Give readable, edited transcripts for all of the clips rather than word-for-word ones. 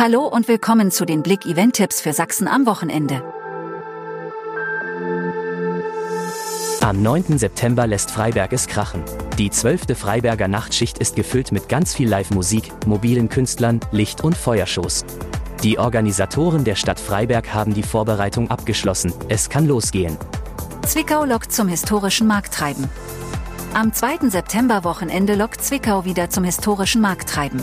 Hallo und willkommen zu den Blick-Event-Tipps für Sachsen am Wochenende. Am 9. September lässt Freiberg es krachen. Die 12. Freiberger Nachtschicht ist gefüllt mit ganz viel Live-Musik, mobilen Künstlern, Licht- und Feuershows. Die Organisatoren der Stadt Freiberg haben die Vorbereitung abgeschlossen. Es kann losgehen. Zwickau lockt zum historischen Markttreiben. Am 2. September-Wochenende lockt Zwickau wieder zum historischen Markttreiben.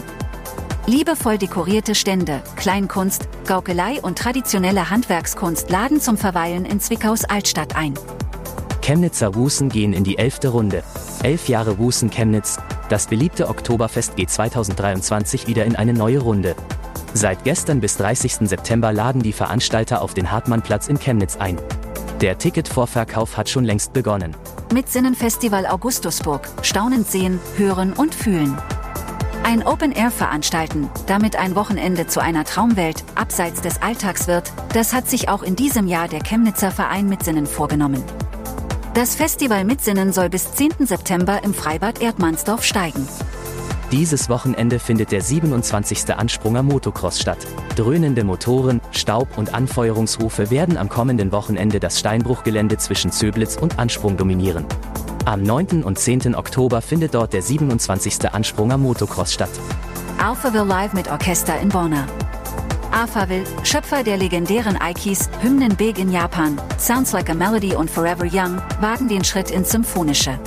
Liebevoll dekorierte Stände, Kleinkunst, Gaukelei und traditionelle Handwerkskunst laden zum Verweilen in Zwickaus Altstadt ein. Chemnitzer Wusen gehen in die 11. Runde. 11 Jahre Wusen Chemnitz, das beliebte Oktoberfest geht 2023 wieder in eine neue Runde. Seit gestern bis 30. September laden die Veranstalter auf den Hartmannplatz in Chemnitz ein. Der Ticketvorverkauf hat schon längst begonnen. Mit Sinnenfestival Augustusburg, staunend sehen, hören und fühlen. Ein Open-Air veranstalten, damit ein Wochenende zu einer Traumwelt, abseits des Alltags wird, das hat sich auch in diesem Jahr der Chemnitzer Verein Mitsinnen vorgenommen. Das Festival Mitsinnen soll bis 10. September im Freibad Erdmannsdorf steigen. Dieses Wochenende findet der 27. Ansprunger Motocross statt. Dröhnende Motoren, Staub und Anfeuerungsrufe werden am kommenden Wochenende das Steinbruchgelände zwischen Zöblitz und Ansprung dominieren. Am 9. und 10. Oktober findet dort der 27. Ansprunger Motocross statt. Alphaville live mit Orchester in Borna. Alphaville, Schöpfer der legendären Aikis, Hymnen Big in Japan, Sounds Like a Melody und Forever Young, wagen den Schritt ins Symphonische.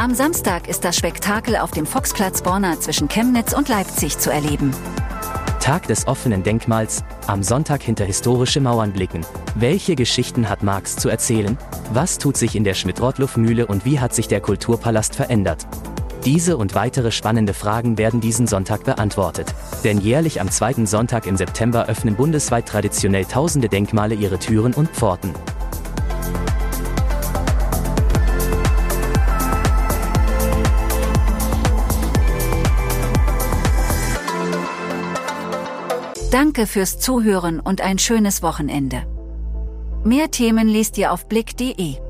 Am Samstag ist das Spektakel auf dem Foxplatz Borna zwischen Chemnitz und Leipzig zu erleben. Tag des offenen Denkmals, am Sonntag hinter historische Mauern blicken. Welche Geschichten hat Marx zu erzählen? Was tut sich in der Schmidt-Rottluff-Mühle und wie hat sich der Kulturpalast verändert? Diese und weitere spannende Fragen werden diesen Sonntag beantwortet. Denn jährlich am zweiten Sonntag im September öffnen bundesweit traditionell tausende Denkmale ihre Türen und Pforten. Danke fürs Zuhören und ein schönes Wochenende. Mehr Themen lest ihr auf blick.de.